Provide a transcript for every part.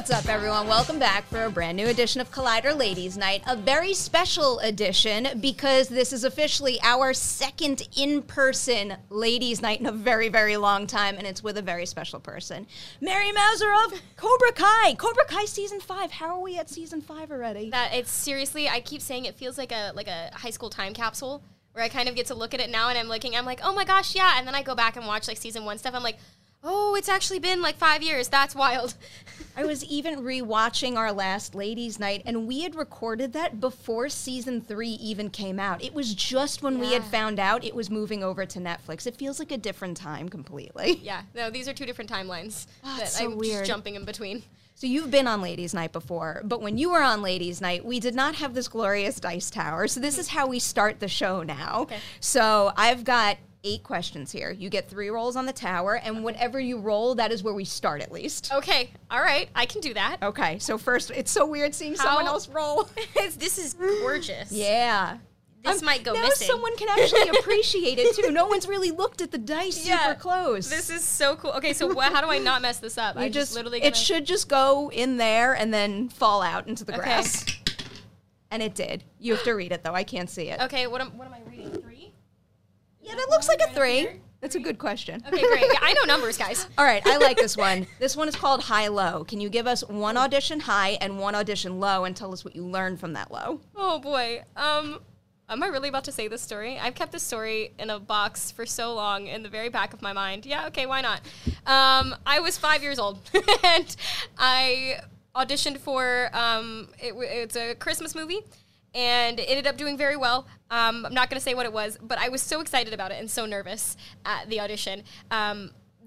What's up, everyone? Welcome back for a brand new edition of Collider Ladies Night, a very special edition because this is officially our second in-person Ladies Night in a very, very long time, and it's with a very special person. Mary Mouser of Cobra Kai. Cobra Kai Season 5. How are we at Season 5 already? It's seriously, I keep saying it feels like a high school time capsule where I kind of get to look at it now and I'm like, oh my gosh, yeah, and then I go back and watch like Season 1 stuff. I'm like, oh, it's actually been like 5 years. That's wild. I was even re-watching our last Ladies' Night, and we had recorded that before Season 3 even came out. It was just when we had found out it was moving over to Netflix. It feels like a different time completely. Yeah. No, these are two different timelines that I'm just jumping in between. So you've been on Ladies' Night before, but when you were on Ladies' Night, we did not have this glorious dice tower. So this is how we start the show now. Okay. So I've got 8 questions here. You get 3 rolls on the tower, and whatever you roll, that is where we start at least. Okay. All right. I can do that. Okay. So first, it's so weird seeing someone else roll. This is gorgeous. Yeah. This might go missing. Now someone can actually appreciate it, too. No one's really looked at the dice super close. This is so cool. Okay, so how do I not mess this up? I just literally... It should just go in there and then fall out into the grass. And it did. You have to read it, though. I can't see it. Okay, what am I reading? 3? Yeah, that looks like a 3. That's a good question. Okay, great. Yeah, I know numbers, guys. All right, I like this one. This one is called High-Low. Can you give us one audition high and one audition low and tell us what you learned from that low? Oh, boy. Am I really about to say this story? I've kept this story in a box for so long in the very back of my mind. Yeah, okay, why not? I was 5 years old, and I auditioned for it's a Christmas movie, and it ended up doing very well. I'm not going to say what it was, but I was so excited about it and so nervous at the audition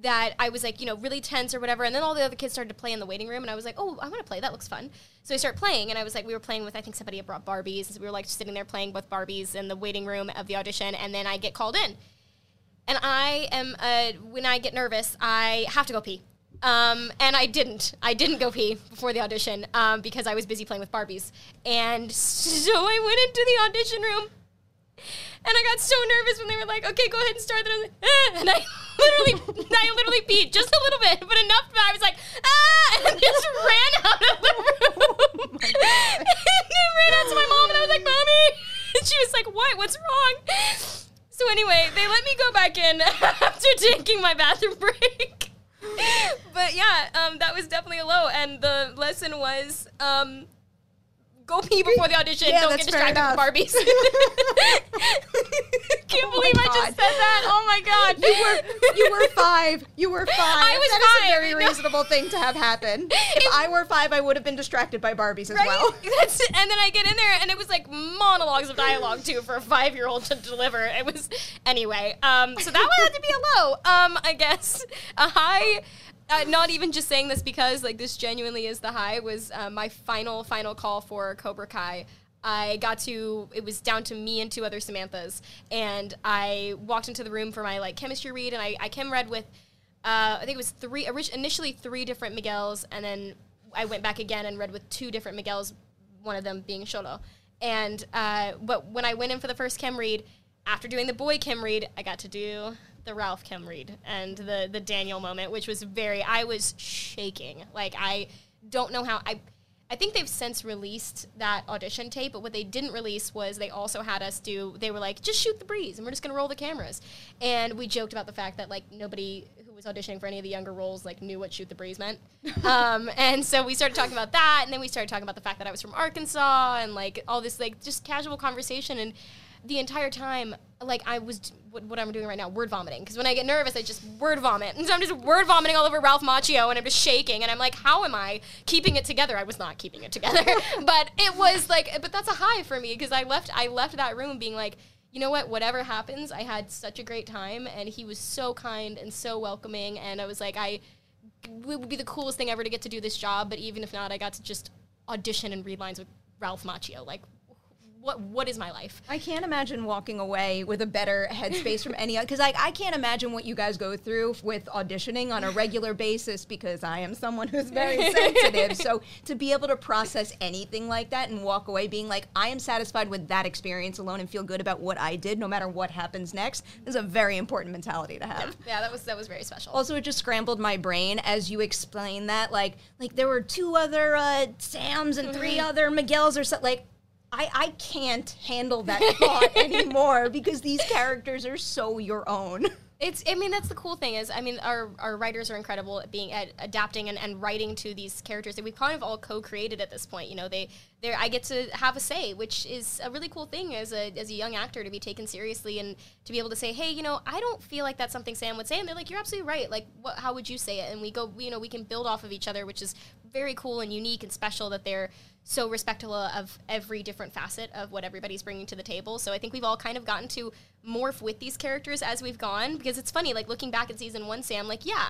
that I was, really tense or whatever, and then all the other kids started to play in the waiting room, and I was like, oh, I want to play. That looks fun. So I start playing, and I was like, we were playing with, I think somebody had brought Barbies, and so we were sitting there playing with Barbies in the waiting room of the audition, and then I get called in. And I am, when I get nervous, I have to go pee. And I didn't go pee before the audition because I was busy playing with Barbies. And so I went into the audition room, and I got so nervous when they were like, okay, go ahead and start. And I was like, ah! And I literally peed just a little bit, but enough that I was like, ah, and just ran out of the room. And I ran out to my mom, and I was like, Mommy. And she was like, what? What's wrong? So anyway, they let me go back in after taking my bathroom break. But yeah, that was definitely a low. And the lesson was, go pee before the audition. Don't get distracted with Barbies. Can't believe I just said that. Oh my god. You were 5. You were 5. I was 5. That is a very reasonable thing to have happen. If I were 5, I would have been distracted by Barbies as well. And then I get in there, and it was like monologues of dialogue too for a 5-year-old to deliver. It was anyway. So that one had to be a low. I guess a high. Not even just saying this because, this genuinely is the high, was my final call for Cobra Kai. It was down to me and 2 other Samanthas, and I walked into the room for my, chemistry read, and I chem read with, I think it was 3, initially 3 different Miguels, and then I went back again and read with 2 different Miguels, one of them being Sholo. And, but when I went in for the first chem read, after doing the boy chem read, I got to do the Ralph chem read and the Daniel moment, which was I was shaking. I don't know how, I think they've since released that audition tape, but what they didn't release was they also had us they were like, just shoot the breeze, and we're just going to roll the cameras. And we joked about the fact that, nobody who was auditioning for any of the younger roles, knew what shoot the breeze meant. And so we started talking about that, and then we started talking about the fact that I was from Arkansas, and, all this, just casual conversation, and the entire time, I was what I'm doing right now, word vomiting. Because when I get nervous, I just word vomit. And so I'm just word vomiting all over Ralph Macchio, and I'm just shaking. And I'm like, how am I keeping it together? I was not keeping it together. But it was but that's a high for me because I left that room being you know what, whatever happens, I had such a great time. And he was so kind and so welcoming. And I was like, it would be the coolest thing ever to get to do this job. But even if not, I got to just audition and read lines with Ralph Macchio. what is my life? I can't imagine walking away with a better headspace from any other, because I can't imagine what you guys go through with auditioning on a regular basis, because I am someone who's very sensitive. So to be able to process anything like that and walk away being like, I am satisfied with that experience alone and feel good about what I did no matter what happens next, is a very important mentality to have. Yeah, that was very special. Also, it just scrambled my brain as you explained that, like there were 2 other Sams and 3 other Miguels or something. Like, I can't handle that thought anymore, because these characters are so your own. That's the cool thing is, our writers are incredible at being at adapting and writing to these characters that we've kind of all co-created at this point. You know, I get to have a say, which is a really cool thing as a young actor, to be taken seriously and to be able to say, hey, you know, I don't feel like that's something Sam would say, and they're like, you're absolutely right. Like, how would you say it? And we go, you know, we can build off of each other, which is very cool and unique and special that they're so respectful of every different facet of what everybody's bringing to the table. So I think we've all kind of gotten to morph with these characters as we've gone, because it's funny, like, looking back at season 1, Sam, like, yeah,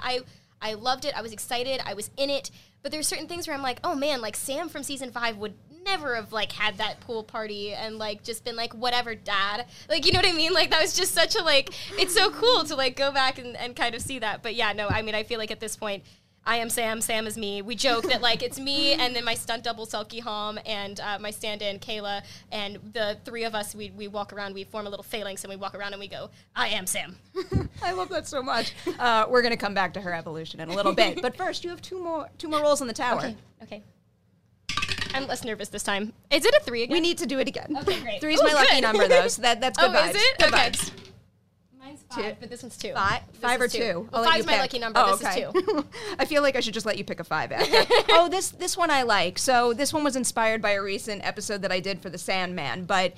I loved it, I was excited, I was in it, but there's certain things where I'm like, oh man, like, Sam from season 5 would never have, like, had that pool party and, like, just been like, whatever, dad. Like, you know what I mean? Like, that was just such a, like, it's so cool to, like, go back and kind of see that. But yeah, no, I feel like at this point, I am Sam, Sam is me. We joke that, like, it's me and then my stunt double, Selkie Hom, and my stand-in, Kayla, and the 3 of us, we walk around, we form a little phalanx, and we walk around and we go, I am Sam. I love that so much. We're going to come back to her evolution in a little bit. But first, you have two more rolls in the tower. Okay. I'm less nervous this time. Is it a 3 again? We need to do it again. Okay, great. 3 is my lucky number, though, so that's good vibes. Oh, is it? Good vibes. Mine's 5, but this one's 2. 5 or 2? Well, 5 is my lucky number. Oh, okay. This is 2. I feel like I should just let you pick a 5 after. This one I like. So this one was inspired by a recent episode that I did for The Sandman. But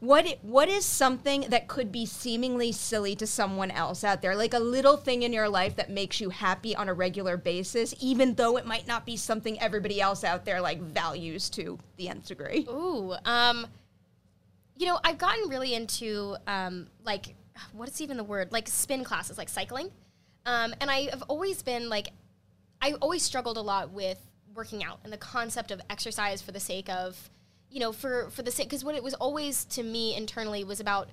what is something that could be seemingly silly to someone else out there? Like a little thing in your life that makes you happy on a regular basis, even though it might not be something everybody else out there, like, values to the nth degree. Ooh. You know, I've gotten really into, like... what is even the word? Like, spin classes, like cycling. And I have always been, like, I always struggled a lot with working out and the concept of exercise for the sake of, you know, for the sake, because what it was always to me internally was about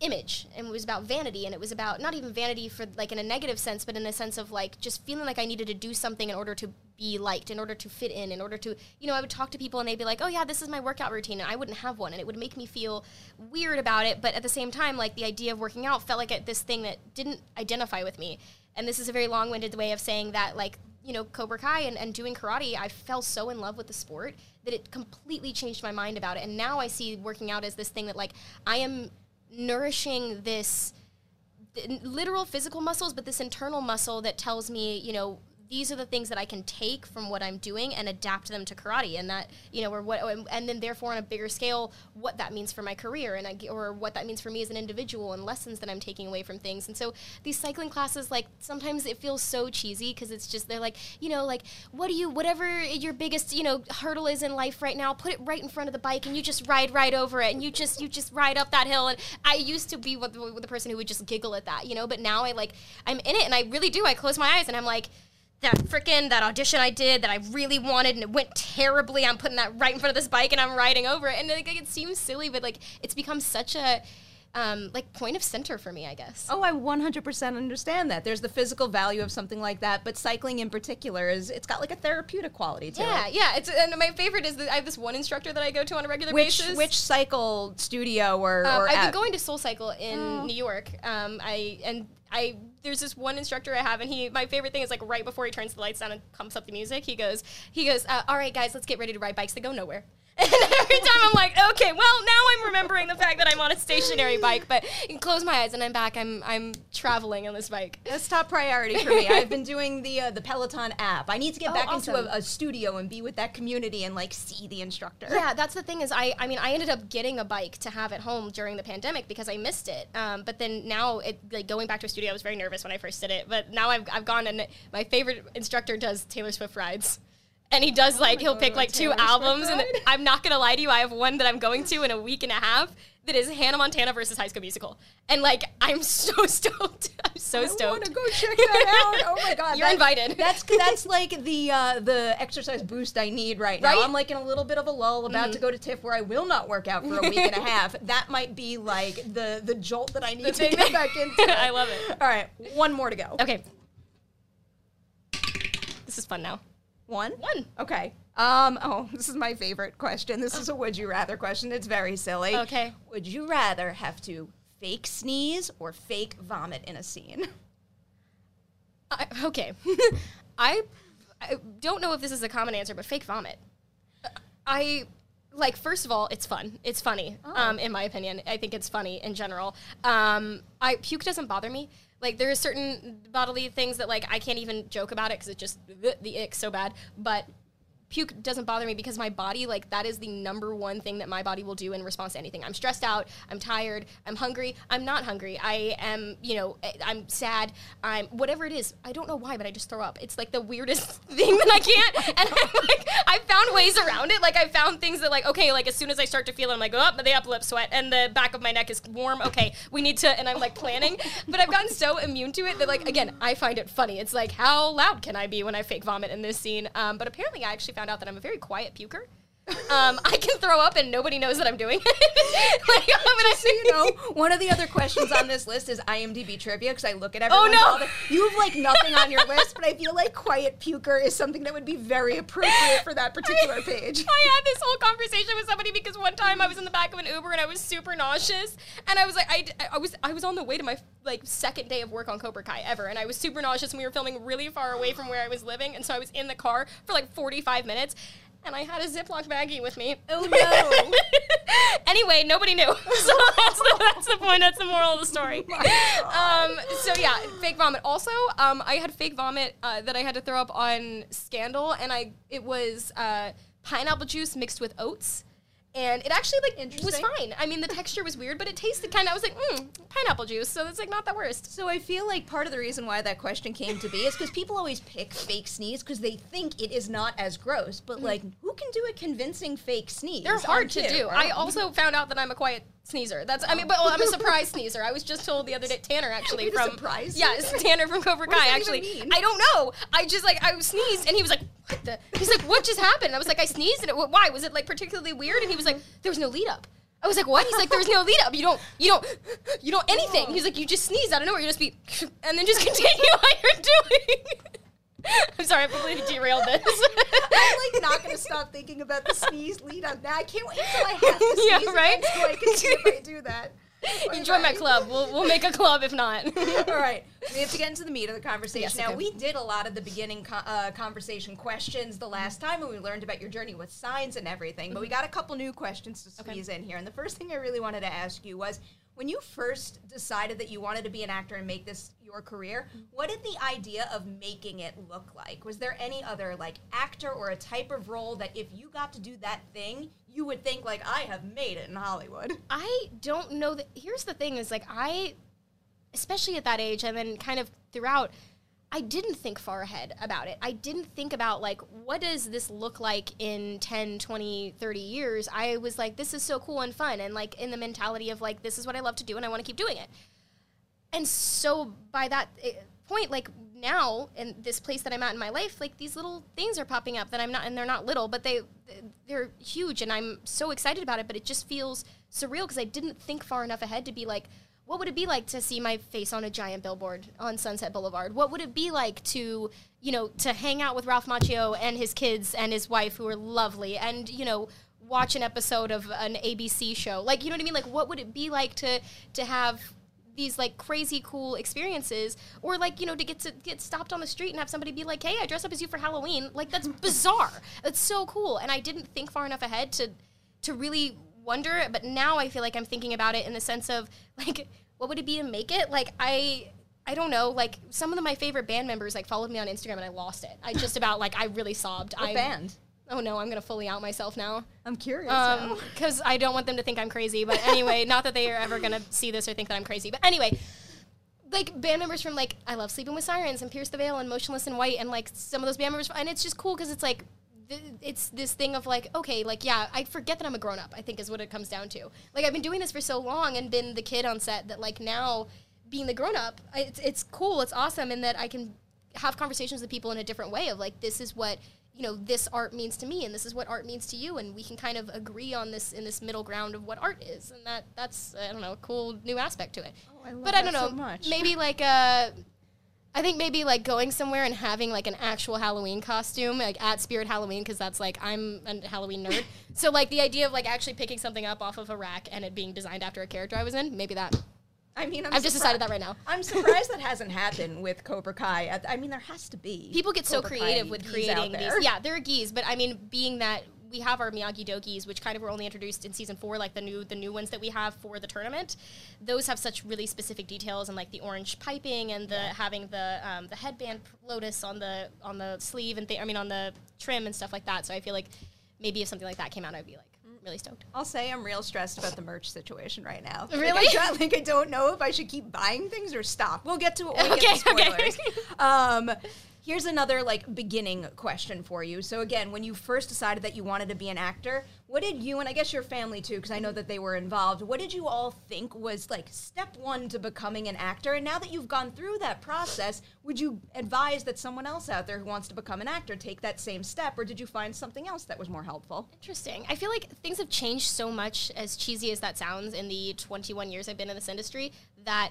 image, and it was about vanity, and it was about not even vanity for, like, in a negative sense, but in a sense of, like, just feeling like I needed to do something in order to be liked, in order to fit in order to, you know, I would talk to people and they'd be like, oh yeah, this is my workout routine, and I wouldn't have one, and it would make me feel weird about it. But at the same time, like, the idea of working out felt like this thing that didn't identify with me. And this is a very long-winded way of saying that, like, you know, Cobra Kai and doing karate, I fell so in love with the sport that it completely changed my mind about it. And now I see working out as this thing that, like, I am nourishing this literal physical muscles, but this internal muscle that tells me, you know, these are the things that I can take from what I'm doing and adapt them to karate, and that, you know, or what, and then therefore on a bigger scale, what that means for my career, and or what that means for me as an individual, and lessons that I'm taking away from things. And so these cycling classes, like, sometimes it feels so cheesy, because it's just, they're like, you know, like, whatever your biggest, you know, hurdle is in life right now, put it right in front of the bike, and you just ride right over it, and you just ride up that hill. And I used to be the person who would just giggle at that, you know, but now I'm in it, and I really do. I close my eyes and I'm like, that audition I did that I really wanted and it went terribly, I'm putting that right in front of this bike and I'm riding over it. And like, it seems silly, but like, it's become such a like, point of center for me, I guess. Oh, I 100% understand that. There's the physical value of something like that, but cycling in particular, it's got, like, a therapeutic quality to it. Yeah, it's, and my favorite is that I have this one instructor that I go to on a regular basis. Which cycle studio or I've been going to SoulCycle in New York. There's this one instructor I have, and my favorite thing is, like, right before he turns the lights down and pumps up the music, he goes, all right, guys, let's get ready to ride bikes. They go nowhere. And every time I'm like, okay, well, now I'm remembering the fact that I'm on a stationary bike, but you can close my eyes and I'm back. I'm traveling on this bike. That's top priority for me. I've been doing the Peloton app. I need to get back into a studio and be with that community and, like, see the instructor. Yeah, that's the thing is I ended up getting a bike to have at home during the pandemic because I missed it. But then now, going back to a studio, I was very nervous when I first did it. But now I've gone, and my favorite instructor does Taylor Swift rides. And he does, he'll pick, like, 2 albums. And I'm not going to lie to you, I have one that I'm going to in a week and a half that is Hannah Montana versus High School Musical. And, like, I'm so stoked. I'm so stoked. I want to go check that out. Oh, my God. You're invited. That's like, the exercise boost I need right now. Right? I'm, like, in a little bit of a lull, about to go to TIFF where I will not work out for a week and a half. That might be, like, the jolt that I need to get back into. I love it. All right. One more to go. Okay. This is fun now. One. Okay. Oh, this is my favorite question. This is a would you rather question. It's very silly. Okay. Would you rather have to fake sneeze or fake vomit in a scene? Okay. I don't know if this is a common answer, but fake vomit. Like, first of all, it's fun. It's funny, in my opinion. I think it's funny in general. Puke doesn't bother me. Like, there are certain bodily things that, like, I can't even joke about it because it's just the ick so bad. But puke doesn't bother me because my body, like, that is the number one thing that my body will do in response to anything. I'm stressed out. I'm tired. I'm hungry. I'm not hungry. I am, you know, I'm sad. I'm whatever it is. I don't know why, but I just throw up. It's, like, the weirdest thing that I can't. And I'm, like, I found ways around it. Like, I found things that, like, okay, like, as soon as I start to feel it, I'm like, oh, the upper lip sweat and the back of my neck is warm. Okay, we need to, and I'm, like, planning. But I've gotten so immune to it that, like, again, I find it funny. It's like, how loud can I be when I fake vomit in this scene? But apparently I actually found out that I'm a very quiet puker. I can throw up and nobody knows that I'm doing it. Like, so, you know, one of the other questions on this list is IMDb trivia because I look at everyone. Oh, no. You have, like, nothing on your list, but I feel like quiet puker is something that would be very appropriate for that particular page. I had this whole conversation with somebody because one time I was in the back of an Uber and I was super nauseous, and I was like, I was on the way to my, like, second day of work on Cobra Kai ever, and I was super nauseous, and we were filming really far away from where I was living, and so I was in the car for, like, 45 minutes. And I had a Ziploc baggie with me. Oh, no. Anyway, nobody knew. So that's the point. That's the moral of the story. So, yeah, fake vomit. Also, I had fake vomit that I had to throw up on Scandal. And it was pineapple juice mixed with oats. And it actually, like, was fine. I mean, the texture was weird, but it tasted kind of, I was like, pineapple juice, so it's, like, not the worst. So I feel like part of the reason why that question came to be is because people always pick fake sneeze because they think it is not as gross. But, like, who can do a convincing fake sneeze? They're hard to do. I also found out that I'm a quiet sneezer. I'm a surprise sneezer. I was just told the other day, Tanner, actually, from... Surprise? Yeah, it's Tanner from Cobra Kai, actually. Mean? I don't know. I just, like, I sneezed, and he was like, he's like, what just happened? And I was like, I sneezed, and why? Was it, like, particularly weird? And he was like, there was no lead up. I was like, what? He's like, there was no lead up. You don't anything. He's like, you just sneeze. I don't know where you just be, and then just continue what you're doing. I'm sorry, I completely derailed this. I'm, like, not going to stop thinking about the sneeze lead on that. I can't wait until I have to sneeze so I can see if I do that. Join my club. We'll make a club if not. All right. We have to get into the meat of the conversation. Yes, now, we did a lot of the beginning conversation questions the last time when we learned about your journey with signs and everything, but we got a couple new questions to squeeze in here. And the first thing I really wanted to ask you was, when you first decided that you wanted to be an actor and make this your career, what did the idea of making it look like? Was there any other, like, actor or a type of role that if you got to do that thing, you would think, like, I have made it in Hollywood? I don't know. Here's the thing is, like, I, especially at that age and then kind of throughout, I didn't think far ahead about it. I didn't think about, like, what does this look like in 10, 20, 30 years? I was like, this is so cool and fun, and, like, in the mentality of, like, this is what I love to do and I want to keep doing it. And so by that point, like, now in this place that I'm at in my life, like, these little things are popping up that I'm not, and they're not little, but they're huge, and I'm so excited about it, but it just feels surreal because I didn't think far enough ahead to be like, what would it be like to see my face on a giant billboard on Sunset Boulevard? What would it be like to, you know, to hang out with Ralph Macchio and his kids and his wife, who are lovely, and, you know, watch an episode of an ABC show? Like, you know what I mean? Like, what would it be like to have these, like, crazy cool experiences, or, like, you know, to get stopped on the street and have somebody be like, hey, I dress up as you for Halloween. Like, that's bizarre. It's so cool. And I didn't think far enough ahead to really wonder, but now I feel like I'm thinking about it in the sense of, like, what would it be to make it? Like, I don't know, like, some of my favorite band members, like, followed me on Instagram and I lost it. I just about, like, I really sobbed. What band? Oh, no, I'm going to fully out myself now. I'm curious now. Because I don't want them to think I'm crazy, but anyway, not that they are ever going to see this or think that I'm crazy, but anyway, like, band members from, like, I love Sleeping with Sirens and Pierce the Veil and Motionless in White and, like, some of those band members, and it's just cool because it's, like, it's this thing of like, okay, like, yeah, I forget that I'm a grown-up, I think is what it comes down to. Like, I've been doing this for so long and been the kid on set that, like, now being the grown-up, it's cool, it's awesome, and that I can have conversations with people in a different way of, like, this is what, you know, this art means to me, and this is what art means to you, and we can kind of agree on this in this middle ground of what art is, and that's, I don't know, a cool new aspect to it. Oh, I love but that I don't know, so much. Maybe, like, I think maybe, like, going somewhere and having, like, an actual Halloween costume, like, at Spirit Halloween, because that's, like, I'm a Halloween nerd. So, like, the idea of, like, actually picking something up off of a rack and it being designed after a character I was in, maybe that. I mean, I've just decided that right now. I'm surprised that hasn't happened with Cobra Kai. I mean, there has to be. People get Cobra so creative Kai with creating these. Yeah, there are geese, but, I mean, being that we have our Miyagi Dokis, which kind of were only introduced in season 4, like the new ones that we have for the tournament. Those have such really specific details, and like the orange piping and having the headband lotus on the sleeve and on the trim and stuff like that. So I feel like maybe if something like that came out, I'd be like really stoked. I'll say I'm real stressed about the merch situation right now. Really? I don't know if I should keep buying things or stop. We'll get to it when we get to spoilers. Okay. Here's another, like, beginning question for you. So, again, when you first decided that you wanted to be an actor, what did you, and I guess your family, too, because I know that they were involved, what did you all think was, like, step one to becoming an actor? And now that you've gone through that process, would you advise that someone else out there who wants to become an actor take that same step, or did you find something else that was more helpful? Interesting. I feel like things have changed so much, as cheesy as that sounds, in the 21 years I've been in this industry, that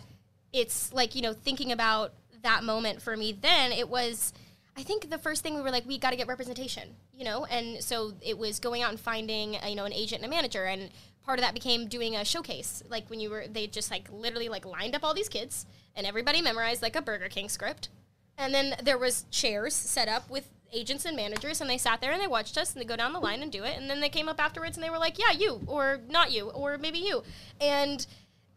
it's, like, you know, thinking about that moment for me then, it was, I think the first thing we were like, we got to get representation, you know? And so it was going out and finding, you know, an agent and a manager. And part of that became doing a showcase. Like when they just like literally like lined up all these kids and everybody memorized like a Burger King script. And then there was chairs set up with agents and managers, and they sat there and they watched us and they go down the line and do it. And then they came up afterwards and they were like, yeah, you, or not you, or maybe you. And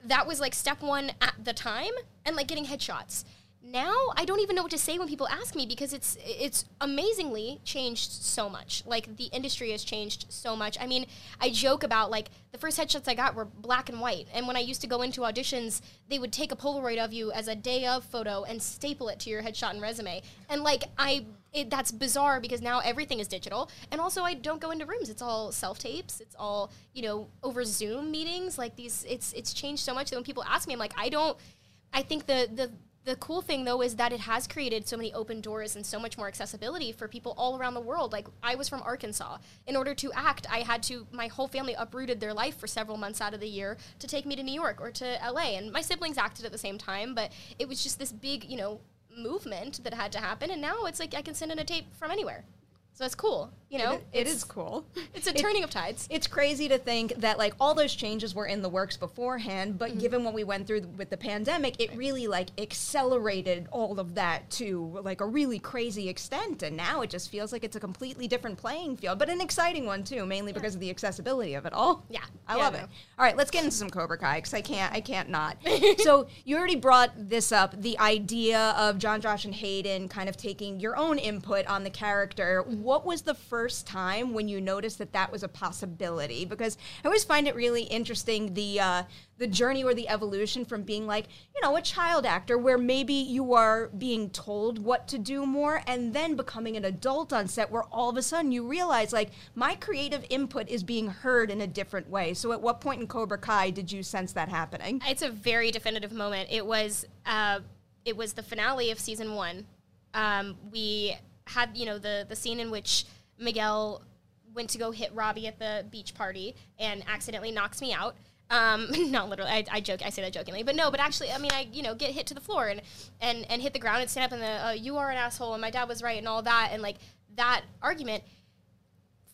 that was like step one at the time, and like getting headshots. Now, I don't even know what to say when people ask me, because it's amazingly changed so much. Like, the industry has changed so much. I mean, I joke about, like, the first headshots I got were black and white. And when I used to go into auditions, they would take a Polaroid of you as a day of photo and staple it to your headshot and resume. And, like, that's bizarre, because now everything is digital. And also, I don't go into rooms. It's all self-tapes. It's all, you know, over Zoom meetings. Like, it's changed so much that when people ask me, I'm like, I think the cool thing, though, is that it has created so many open doors and so much more accessibility for people all around the world. Like, I was from Arkansas. In order to act, my whole family uprooted their life for several months out of the year to take me to New York or to L.A., and my siblings acted at the same time, but it was just this big, you know, movement that had to happen, and now it's like I can send in a tape from anywhere. So it's cool, you know? It is cool. It's a turning of tides. It's crazy to think that, like, all those changes were in the works beforehand, but given what we went through with the pandemic, it really, like, accelerated all of that to, like, a really crazy extent, and now it just feels like it's a completely different playing field, but an exciting one, too, mainly because of the accessibility of it all. Yeah. I love it. All right, let's get into some Cobra Kai, because I can't not. So you already brought this up, the idea of John, Josh, and Hayden kind of taking your own input on the character. What was the first time when you noticed that was a possibility? Because I always find it really interesting, the journey or the evolution from being like, you know, a child actor where maybe you are being told what to do more, and then becoming an adult on set where all of a sudden you realize, like, my creative input is being heard in a different way. So at what point in Cobra Kai did you sense that happening? It's a very definitive moment. It was the finale of season 1. We had, you know, the scene in which Miguel went to go hit Robbie at the beach party and accidentally knocks me out. Not literally, I joke, I say that jokingly, but no, but actually, I mean, I, you know, get hit to the floor and hit the ground and stand up and you are an asshole and my dad was right and all that. And like that argument,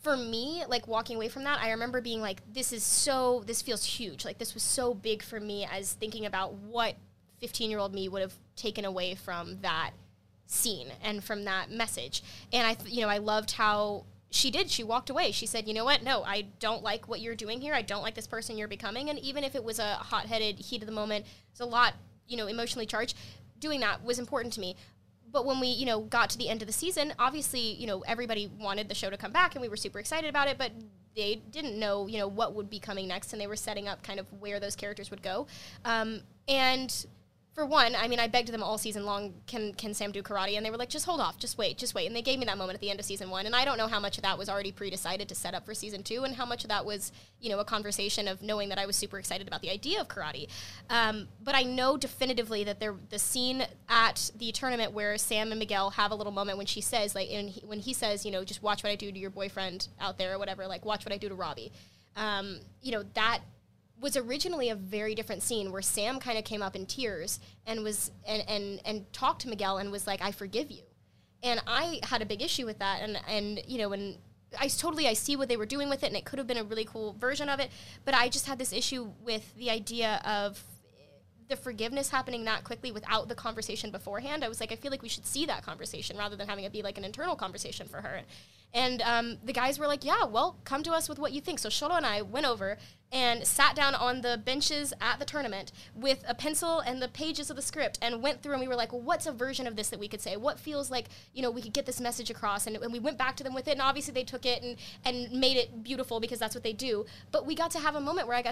for me, like walking away from that, I remember being like, this feels huge. Like this was so big for me, as thinking about what 15-year-old me would have taken away from that scene and from that message. And I loved how she walked away. She said, you know what, no, I don't like what you're doing here. I don't like this person you're becoming. And even if it was a hot-headed heat of the moment, it's a lot, you know, emotionally charged, doing that was important to me. But when we, you know, got to the end of the season, obviously, you know, everybody wanted the show to come back and we were super excited about it, but they didn't know, you know, what would be coming next, and they were setting up kind of where those characters would go. And for one, I mean, I begged them all season long, can Sam do karate? And they were like, just hold off, just wait. And they gave me that moment at the end of season one. And I don't know how much of that was already pre-decided to set up for season two and how much of that was, you know, a conversation of knowing that I was super excited about the idea of karate. But I know definitively that the scene at the tournament where Sam and Miguel have a little moment when she says, like, when he says, you know, just watch what I do to your boyfriend out there or whatever, like, watch what I do to Robbie. You know, that was originally a very different scene where Sam kind of came up in tears and was and talked to Miguel and was like, I forgive you. And I had a big issue with that. And you know, and I see what they were doing with it, and it could have been a really cool version of it. But I just had this issue with the idea of the forgiveness happening that quickly without the conversation beforehand. I was like, I feel like we should see that conversation rather than having it be like an internal conversation for her. And the guys were like, yeah, well, come to us with what you think. So Sholo and I went over and sat down on the benches at the tournament with a pencil and the pages of the script and went through, and we were like, well, what's a version of this that we could say? What feels like, you know, we could get this message across? And we went back to them with it, and obviously they took it and made it beautiful because that's what they do. But we got to have a moment where and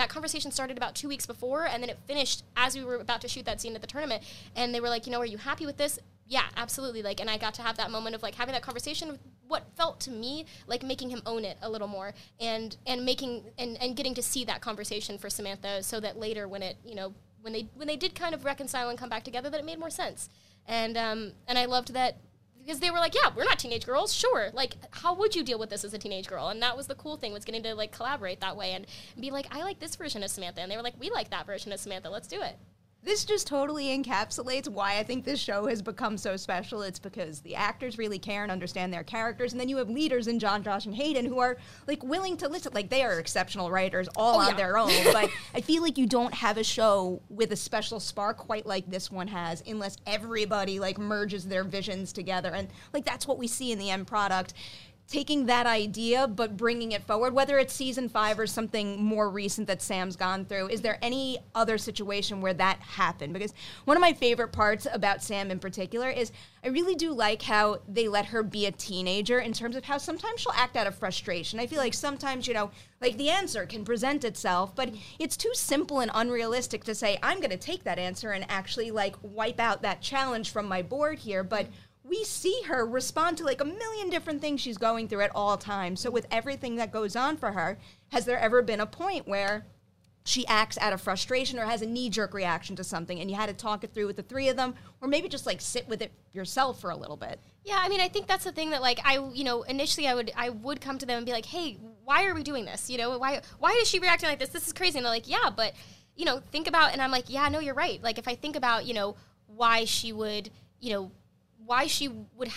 that conversation started about 2 weeks before, and then it finished as we were about to shoot that scene at the tournament. And they were like, you know, are you happy with this? Yeah, absolutely. Like, and I got to have that moment of like having that conversation with what felt to me like making him own it a little more, and making and getting to see that conversation for Samantha, so that later when it, you know, when they did kind of reconcile and come back together, that it made more sense. And I loved that, because they were like, yeah, we're not teenage girls, sure. Like, how would you deal with this as a teenage girl? And that was the cool thing, was getting to like collaborate that way and be like, I like this version of Samantha, and they were like, we like that version of Samantha. Let's do it. This just totally encapsulates why I think this show has become so special. It's because the actors really care and understand their characters, and then you have leaders in John, Josh, and Hayden who are, like, willing to listen. Like, they are exceptional writers on their own, but I feel like you don't have a show with a special spark quite like this one has unless everybody, like, merges their visions together. And, like, that's what we see in the end product. Taking that idea but bringing it forward, whether it's season 5 or something more recent that Sam's gone through. Is there any other situation where that happened? Because one of my favorite parts about Sam in particular is I really do like how they let her be a teenager, in terms of how sometimes she'll act out of frustration. I feel like sometimes, you know, like, the answer can present itself, but it's too simple and unrealistic to say, I'm going to take that answer and actually, like, wipe out that challenge from my board here. But we see her respond to, like, a million different things she's going through at all times. So with everything that goes on for her, has there ever been a point where she acts out of frustration or has a knee-jerk reaction to something, and you had to talk it through with the three of them, or maybe just, like, sit with it yourself for a little bit? Yeah, I mean, I think that's the thing that, like, initially I would come to them and be like, hey, why are we doing this? You know, why is she reacting like this? This is crazy. And they're like, yeah, but, you know, think about, and I'm like, yeah, no, you're right. Like, if I think about, you know, why she would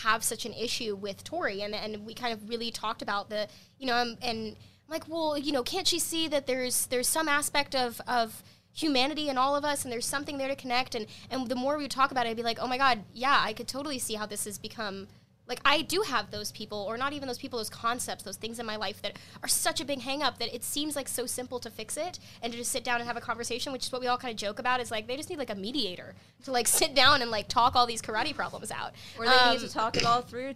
have such an issue with Tori. And we kind of really talked about the, you know, and I'm like, well, you know, can't she see that there's some aspect of humanity in all of us, and there's something there to connect? And the more we would talk about it, I'd be like, oh my God, yeah, I could totally see how this has become. Like, I do have those people, or not even those people, those concepts, those things in my life that are such a big hang-up that it seems, like, so simple to fix it and to just sit down and have a conversation, which is what we all kind of joke about, is, like, they just need, like, a mediator to, like, sit down and, like, talk all these karate problems out. Or they need to talk it all through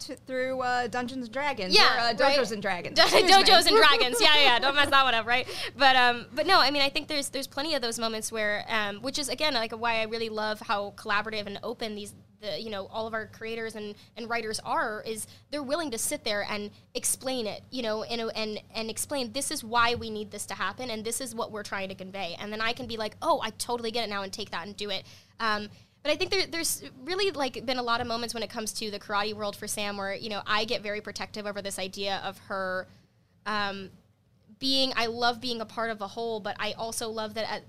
Dungeons & Dragons. Yeah, or Dojos right? and Dragons. Dojos and Dragons. Yeah, don't mess that one up, right? But no, I mean, I think there's plenty of those moments where, which is, again, like, why I really love how collaborative and open all of our creators and writers are, is they're willing to sit there and explain it, you know, and explain, this is why we need this to happen, and this is what we're trying to convey. And then I can be like, oh, I totally get it now, and take that and do it. But I think there's really, like, been a lot of moments when it comes to the karate world for Sam where, you know, I get very protective over this idea of her I love being a part of a whole, but I also love that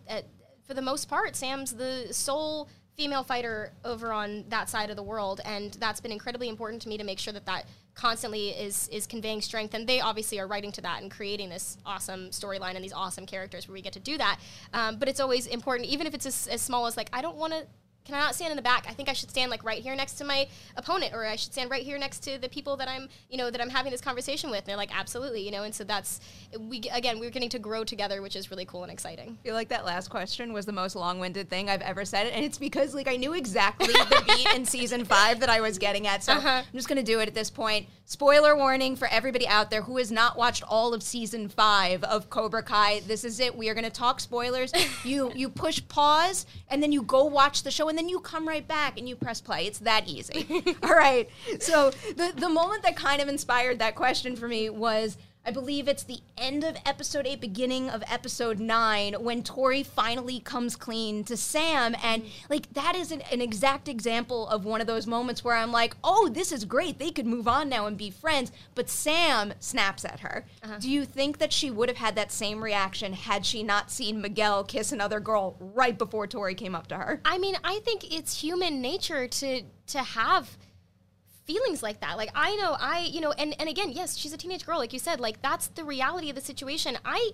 for the most part, Sam's the sole female fighter over on that side of the world, and that's been incredibly important to me to make sure that constantly is conveying strength, and they obviously are writing to that and creating this awesome storyline and these awesome characters where we get to do that, but it's always important, even if it's as small as, like, I don't want to can I not stand in the back? I think I should stand like right here next to my opponent, or I should stand right here next to the people that I'm, you know, that I'm having this conversation with. And they're like, absolutely, you know. And so that's, we're getting to grow together, which is really cool and exciting. I feel like that last question was the most long-winded thing I've ever said. And it's because like I knew exactly the beat in season 5 that I was getting at. So I'm just going to do it at this point. Spoiler warning for everybody out there who has not watched all of season 5 of Cobra Kai. This is it. We are going to talk spoilers. You push pause and then you go watch the show and then you come right back and you press play. It's that easy. All right. So the moment that kind of inspired that question for me was, I believe it's the end of episode 8, beginning of episode 9, when Tori finally comes clean to Sam. And like that is an exact example of one of those moments where I'm like, oh, this is great. They could move on now and be friends. But Sam snaps at her. Uh-huh. Do you think that she would have had that same reaction had she not seen Miguel kiss another girl right before Tori came up to her? I mean, I think it's human nature to have feelings like that. Like I know and again, yes, she's a teenage girl, like you said, like that's the reality of the situation. I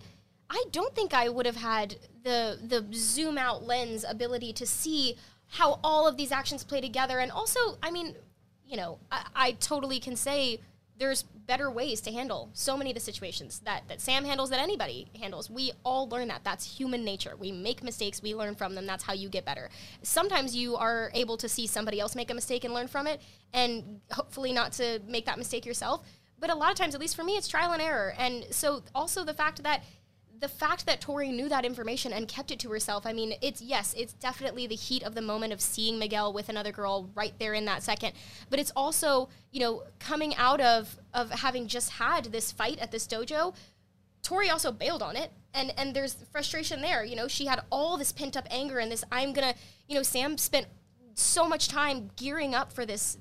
don't think I would have had the zoom out lens ability to see how all of these actions play together. And also, I mean, you know, I totally can say there's better ways to handle so many of the situations that Sam handles, that anybody handles. We all learn that. That's human nature. We make mistakes. We learn from them. That's how you get better. Sometimes you are able to see somebody else make a mistake and learn from it, and hopefully not to make that mistake yourself. But a lot of times, at least for me, it's trial and error. And so also the fact that Tori knew that information and kept it to herself, I mean, it's definitely the heat of the moment of seeing Miguel with another girl right there in that second. But it's also, you know, coming out of having just had this fight at this dojo, Tori also bailed on it. And there's frustration there, you know. She had all this pent-up anger and this, I'm going to, you know, Sam spent so much time gearing up for this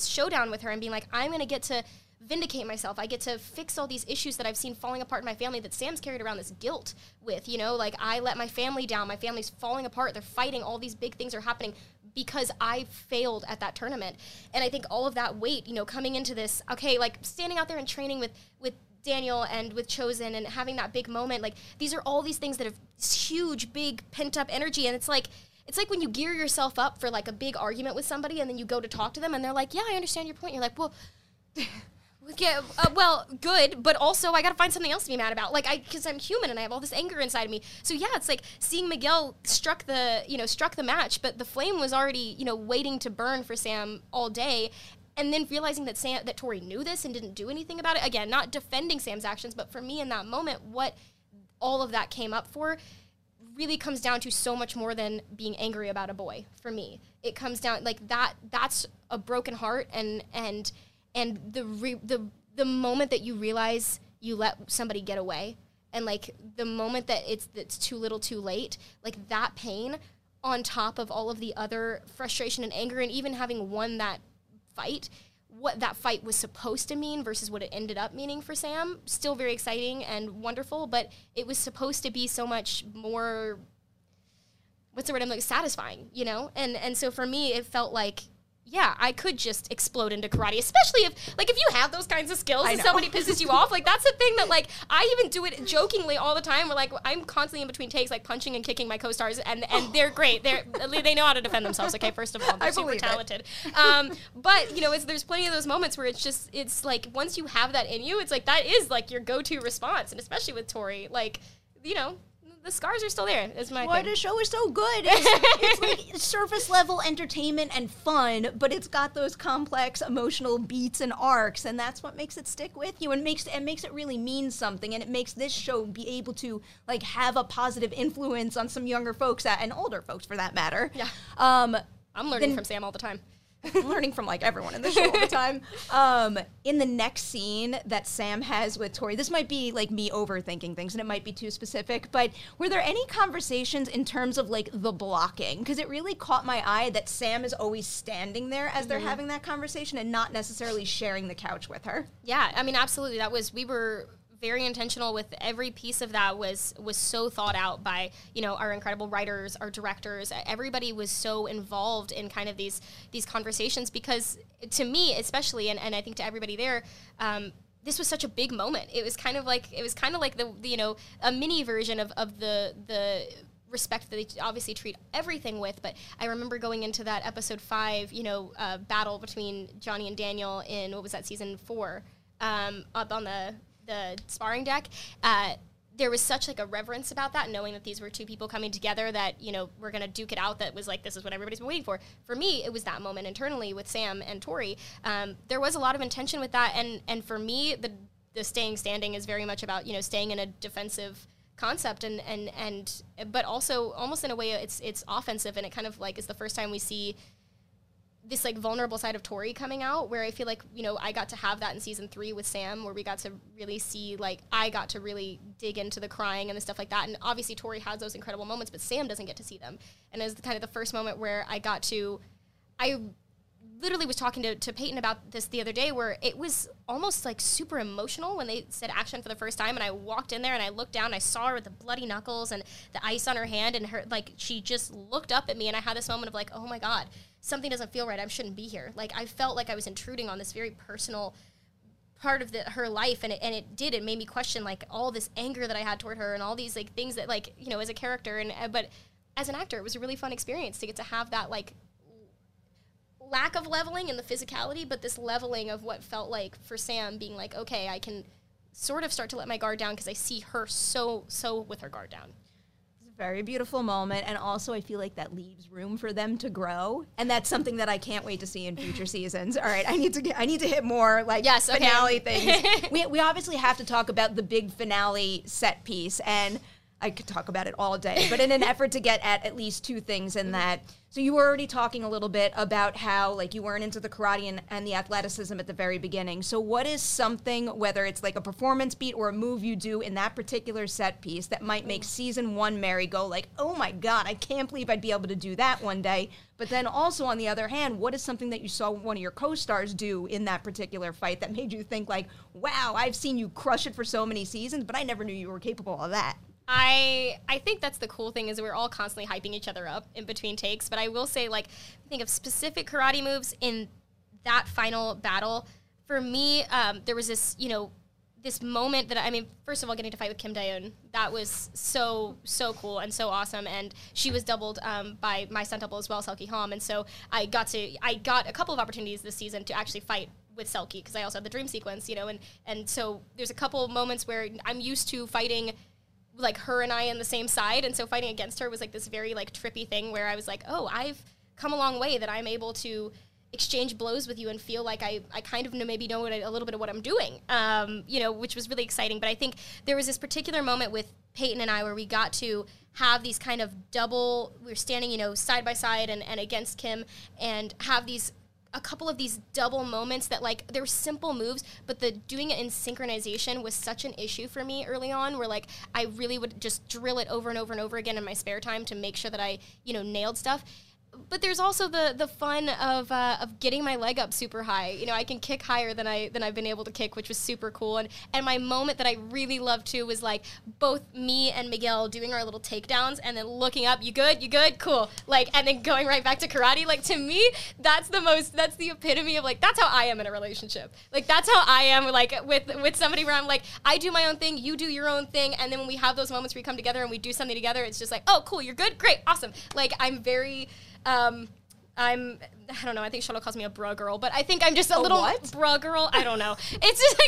showdown with her and being like, I'm going to get to vindicate myself. I get to fix all these issues that I've seen falling apart in my family that Sam's carried around this guilt with, you know, like I let my family down. My family's falling apart. They're fighting. All these big things are happening because I failed at that tournament. And I think all of that weight, you know, coming into this, okay, like standing out there and training with Daniel and with Chosen and having that big moment, like these are all these things that have huge, big pent up energy. And it's like when you gear yourself up for like a big argument with somebody and then you go to talk to them and they're like, yeah, I understand your point. You're like, well, yeah, well, good, but also I got to find something else to be mad about, like because I'm human and I have all this anger inside of me. So yeah, it's like seeing Miguel struck the match, but the flame was already, you know, waiting to burn for Sam all day, and then realizing that Tori knew this and didn't do anything about it. Again, not defending Sam's actions, but for me in that moment, what all of that came up for really comes down to so much more than being angry about a boy. For me, it comes down like that's a broken heart and the moment that you realize you let somebody get away, and like the moment that it's too little too late, like that pain on top of all of the other frustration and anger, and even having won that fight, what that fight was supposed to mean versus what it ended up meaning for Sam, still very exciting and wonderful, but it was supposed to be so much more, what's the word I'm like, satisfying, you know? And so for me, it felt like, yeah, I could just explode into karate, especially if you have those kinds of skills and somebody pisses you off. Like, that's the thing that, like, I even do it jokingly all the time. We're like, I'm constantly in between takes, like, punching and kicking my co-stars, and they're great. They know how to defend themselves, okay, first of all. They're super talented. But, you know, there's plenty of those moments where it's like, once you have that in you, it's like, that is, like, your go-to response. And especially with Tori, like, you know, the scars are still there. Is my why the show is so good. It's like surface level entertainment and fun, but it's got those complex emotional beats and arcs, and that's what makes it stick with you and makes it really mean something, and it makes this show be able to like have a positive influence on some younger folks and older folks for that matter. Yeah, I'm learning from Sam all the time. I'm learning from like everyone in the show all the time. In the next scene that Sam has with Tori, this might be like me overthinking things and it might be too specific, but were there any conversations in terms of like the blocking? Because it really caught my eye that Sam is always standing there as they're having that conversation and not necessarily sharing the couch with her. Yeah, I mean, absolutely. We were very intentional with every piece of that was so thought out by, you know, our incredible writers, our directors. Everybody was so involved in kind of these conversations because to me especially, and I think to everybody there, this was such a big moment. It was kind of like the, you know, a mini version of the respect that they obviously treat everything with, but I remember going into that episode 5, battle between Johnny and Daniel in, what was that, season 4, up on the sparring deck, there was such, a reverence about that, knowing that these were two people coming together that, we're going to duke it out, that was this is what everybody's been waiting for. For me, it was that moment internally with Sam and Tori. There was a lot of intention with that, and for me, the staying standing is very much about, staying in a defensive concept, and but also almost in a way it's offensive, and it kind of, is the first time we see this, vulnerable side of Tori coming out, where I feel I got to have that in season 3 with Sam, where we got to really see, I got to really dig into the crying and the stuff like that. And obviously Tori has those incredible moments, but Sam doesn't get to see them. And it was kind of the first moment where I literally was talking to Peyton about this the other day, where it was almost, super emotional when they said action for the first time. And I walked in there and I looked down and I saw her with the bloody knuckles and the ice on her hand, and her, she just looked up at me, and I had this moment of, oh my God, something doesn't feel right. I shouldn't be here. I felt like I was intruding on this very personal part of her life, and it made me question, all this anger that I had toward her and all these, things that, as a character. But as an actor, it was a really fun experience to get to have that, lack of leveling in the physicality, but this leveling of what felt like, for Sam, being okay, I can sort of start to let my guard down because I see her so with her guard down. Very beautiful moment, and also I feel like that leaves room for them to grow, and that's something that I can't wait to see in future seasons. All right, I need to hit more finale things. We obviously have to talk about the big finale set piece, and I could talk about it all day, but in an effort to get at least two things in that. So you were already talking a little bit about how you weren't into the karate and the athleticism at the very beginning. So what is something, whether it's a performance beat or a move you do in that particular set piece, that might make season 1 Mary go oh my God, I can't believe I'd be able to do that one day. But then also, on the other hand, what is something that you saw one of your co-stars do in that particular fight that made you think wow, I've seen you crush it for so many seasons, but I never knew you were capable of that? I think that's the cool thing, is we're all constantly hyping each other up in between takes. But I will say, think of specific karate moves in that final battle. For me, there was this, this moment that, first of all, getting to fight with Kim Daeun, that was so cool and so awesome. And she was doubled by my stunt double as well, Selkie Hom. And so I got a couple of opportunities this season to actually fight with Selkie, because I also had the dream sequence, And so there's a couple moments where I'm used to fighting her and I on the same side, and so fighting against her was this very trippy thing where I was oh, I've come a long way that I'm able to exchange blows with you and feel I kind of know what a little bit of what I'm doing, which was really exciting. But I think there was this particular moment with Peyton and I where we got to have these kind of double, we were standing, side by side and against Kim, and have a couple of these double moments that they were simple moves, but the doing it in synchronization was such an issue for me early on, where I really would just drill it over and over and over again in my spare time to make sure that I nailed stuff. But there's also the fun of getting my leg up super high. I can kick higher than I've been able to kick, which was super cool. And my moment that I really loved too was both me and Miguel doing our little takedowns and then looking up, you good, cool. And then going right back to karate. To me, that's the epitome of that's how I am in a relationship. That's how I am with somebody, where I'm I do my own thing, you do your own thing, and then when we have those moments where we come together and we do something together, it's just oh cool, you're good, great, awesome. I'm very I don't know, I think Sholo calls me a bra girl, but I think I'm just a little what? Bra girl, I don't know. It's just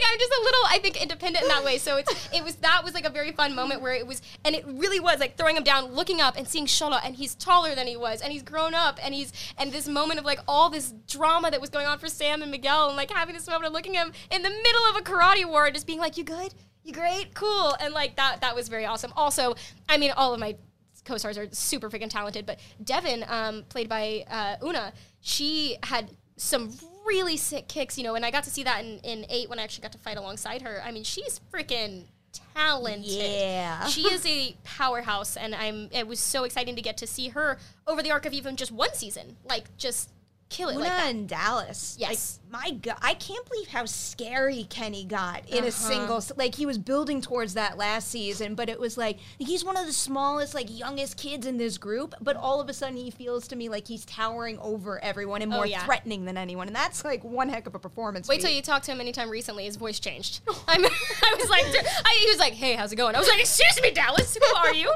I'm just a little, I think, independent in that way. So it was a very fun moment where it was, and it really was throwing him down, looking up and seeing Sholo, and he's taller than he was, and he's grown up, and this moment of all this drama that was going on for Sam and Miguel, and having this moment of looking at him in the middle of a karate war and just being you good? You great? Cool. And that was very awesome. Also, all of my co-stars are super freaking talented, but Devin, played by Una, she had some really sick kicks, and I got to see that in 8 when I actually got to fight alongside her. She's freaking talented. Yeah. She is a powerhouse, and it was so exciting to get to see her over the arc of even just one season, just kill it. Una like and Dallas. Yes. Like, my God, I can't believe how scary Kenny got in a single. Like, he was building towards that last season, but it was like, he's one of the smallest, like, youngest kids in this group, but all of a sudden he feels to me like he's towering over everyone and more threatening than anyone. And that's, like, one heck of a performance. Wait till you talk to him anytime recently. His voice changed. I was like, he was like, hey, how's it going? I was like, excuse me, Dallas, who are you?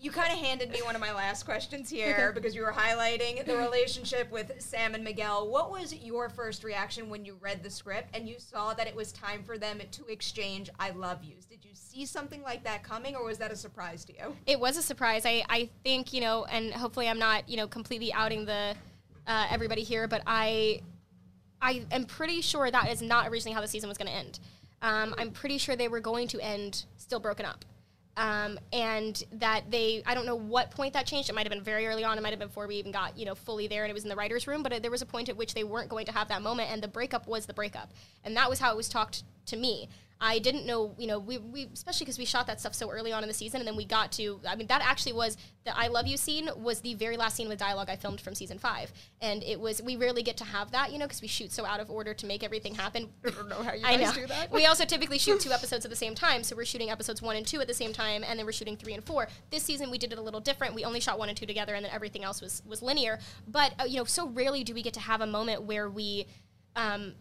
You kind of handed me one of my last questions here because you were highlighting the relationship with Sam and Miguel. What was your first reaction when you read the script and you saw that it was time for them to exchange I love yous? Did you see something like that coming, or was that a surprise to you? It was a surprise. I think, you know, and hopefully I'm not, you know, completely outing the everybody here, but I am pretty sure that is not originally how the season was going to end. I'm pretty sure they were going to end still broken up. And that they, I don't know what point that changed. It might have been very early on. It might have been before we even got, you know, fully there and it was in the writer's room. But there was a point at which they weren't going to have that moment, and the breakup was the breakup. And that was how it was talked to me. I didn't know, you know, we especially because we shot that stuff so early on in the season, and then we got to, I mean, that actually was, the I love you scene was the very last scene with dialogue I filmed from season 5. And it was, we rarely get to have that, you know, because we shoot so out of order to make everything happen. I don't know how you guys do that. We also typically shoot 2 episodes at the same time, so we're shooting episodes 1 and 2 at the same time, and then we're shooting 3 and 4. This season we did it a little different. We only shot 1 and 2 together, and then everything else was linear. But, you know, so rarely do we get to have a moment where we,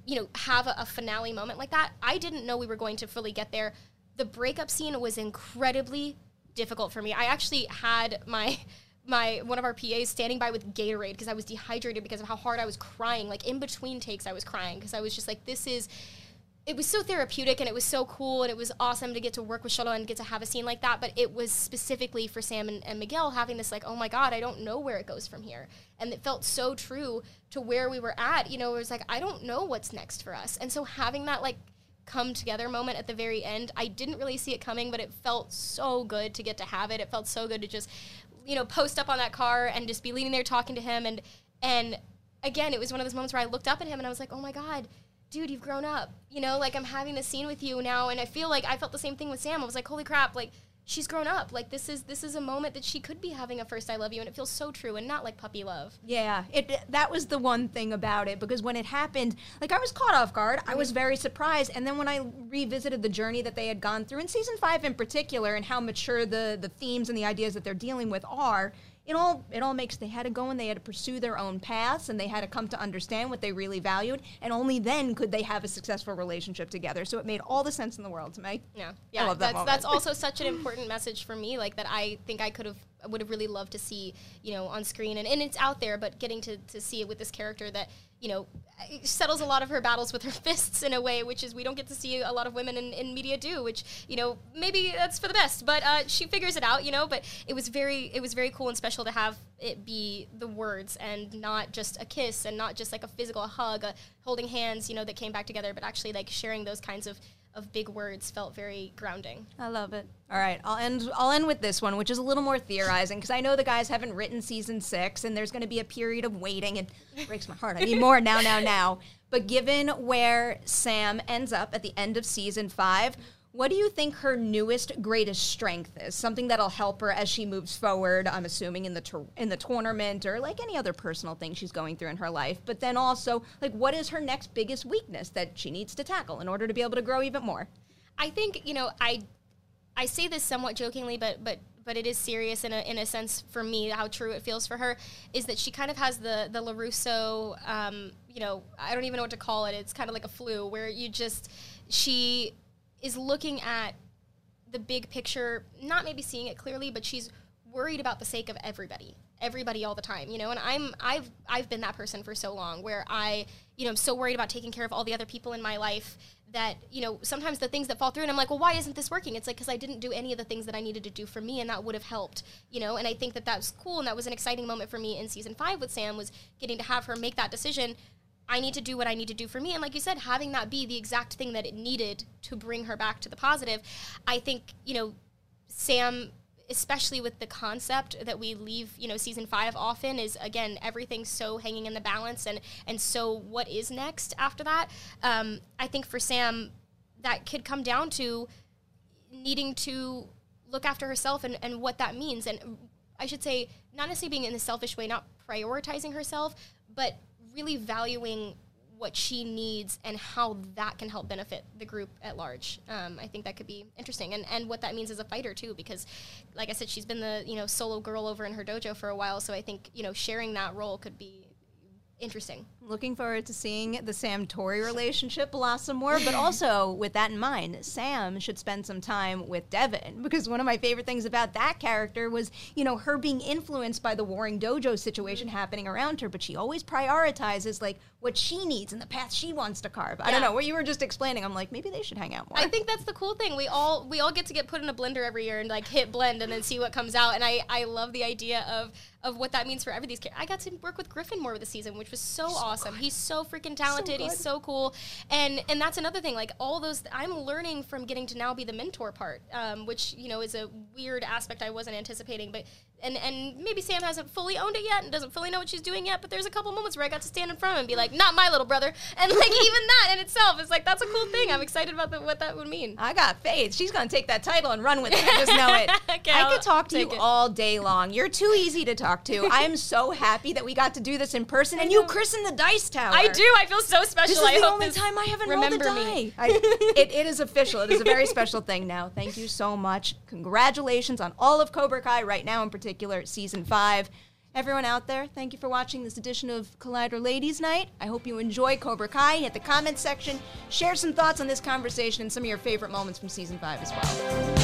you know, have a finale moment like that. I didn't know we were going to fully get there. The breakup scene was incredibly difficult for me. I actually had my one of our PAs standing by with Gatorade because I was dehydrated because of how hard I was crying. Like, in between takes, I was crying because I was just like, it was so therapeutic, and it was so cool, and it was awesome to get to work with Sholo and get to have a scene like that. But it was specifically for Sam and Miguel having this, like, oh my God, I don't know where it goes from here. And it felt so true to where we were at. You know, it was like, I don't know what's next for us. And so having that, like, come together moment at the very end, I didn't really see it coming, but it felt so good to get to have it. It felt so good to just, you know, post up on that car and just be leaning there talking to him. And again, it was one of those moments where I looked up at him and I was like, oh my God, dude, you've grown up, you know, like, I'm having this scene with you now, and I feel like I felt the same thing with Sam. I was like, holy crap, like, she's grown up. Like, this is a moment that she could be having a first I love you, and it feels so true and not like puppy love. Yeah, that was the one thing about it, because when it happened, like, I was caught off guard. I was very surprised, and then when I revisited the journey that they had gone through, in season 5 in particular, and how mature the themes and the ideas that they're dealing with are, It all makes, they had to go and they had to pursue their own paths, and they had to come to understand what they really valued, and only then could they have a successful relationship together. So it made all the sense in the world to me. Yeah, I love that moment. That's also such an important message for me, like, that I think I would have really loved to see, you know, on screen, and it's out there, but getting to see it with this character that, you know, settles a lot of her battles with her fists in a way, which is we don't get to see a lot of women in media do, which, you know, maybe that's for the best, but she figures it out, you know. But it was very cool and special to have it be the words and not just a kiss and not just like a physical hug, holding hands, you know, that came back together, but actually like sharing those kinds of big words felt very grounding. I love it. All right, I'll end with this one, which is a little more theorizing, because I know the guys haven't written season 6, and there's going to be a period of waiting, and it breaks my heart. I need more now. But given where Sam ends up at the end of season 5, what do you think her newest, greatest strength is? Something that'll help her as she moves forward, I'm assuming, in the tournament, or like any other personal thing she's going through in her life. But then also, like, what is her next biggest weakness that she needs to tackle in order to be able to grow even more? I think, you know, I say this somewhat jokingly, but it is serious in a sense for me, how true it feels for her, is that she kind of has the LaRusso, you know, I don't even know what to call it. It's kind of like a flu where she is looking at the big picture, not maybe seeing it clearly, but she's worried about the sake of everybody all the time, you know. And I've been that person for so long, where I, you know, I'm so worried about taking care of all the other people in my life that, you know, sometimes the things that fall through and I'm like, well, why isn't this working? It's like, because I didn't do any of the things that I needed to do for me, and that would have helped, you know. And I think that was cool, and that was an exciting moment for me in season 5 with Sam, was getting to have her make that decision. I need to do what I need to do for me. And like you said, having that be the exact thing that it needed to bring her back to the positive. I think, you know, Sam, especially with the concept that we leave, you know, season 5 often is, again, everything so hanging in the balance and so what is next after that? I think for Sam, that could come down to needing to look after herself and what that means. And I should say, not necessarily being in a selfish way, not prioritizing herself, but really valuing what she needs and how that can help benefit the group at large. I think that could be interesting. And what that means as a fighter, too, because, like I said, she's been the, solo girl over in her dojo for a while, so I think, sharing that role could be interesting. Looking forward to seeing the Sam-Tori relationship blossom more, but also, with that in mind, Sam should spend some time with Devin, because one of my favorite things about that character was, her being influenced by the warring dojo situation happening around her, but she always prioritizes, what she needs and the path she wants to carve. I don't know, what you were just explaining, I'm like, maybe they should hang out more. I think that's the cool thing. We all get to get put in a blender every year and, hit blend and then see what comes out, and I love the idea of what that means for everybody's character. I got to work with Griffin more this season, which was so awesome. Good. He's so freaking talented. He's so cool. And that's another thing, all those, I'm learning from getting to now be the mentor part, which, is a weird aspect I wasn't anticipating, but and maybe Sam hasn't fully owned it yet and doesn't fully know what she's doing yet, but there's a couple moments where I got to stand in front of him and be like, not my little brother. And, even that in itself is that's a cool thing. I'm excited about what that would mean. I got faith. She's going to take that title and run with it. I just know it. Okay, I could talk to you all day long. You're too easy to talk to. I'm so happy that we got to do this in person. And you christened the dice tower. I do. I feel so special. This is the only time I haven't rolled a die. It is official. It is a very special thing now. Thank you so much. Congratulations on all of Cobra Kai right now in particular, Season 5. Everyone out there, thank you for watching this edition of Collider Ladies Night. I hope you enjoy Cobra Kai. Hit the comments section, share some thoughts on this conversation and some of your favorite moments from Season 5 as well.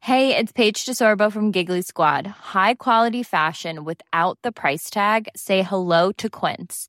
Hey, it's Paige DeSorbo from Giggly Squad. High quality fashion without the price tag. Say hello to Quince.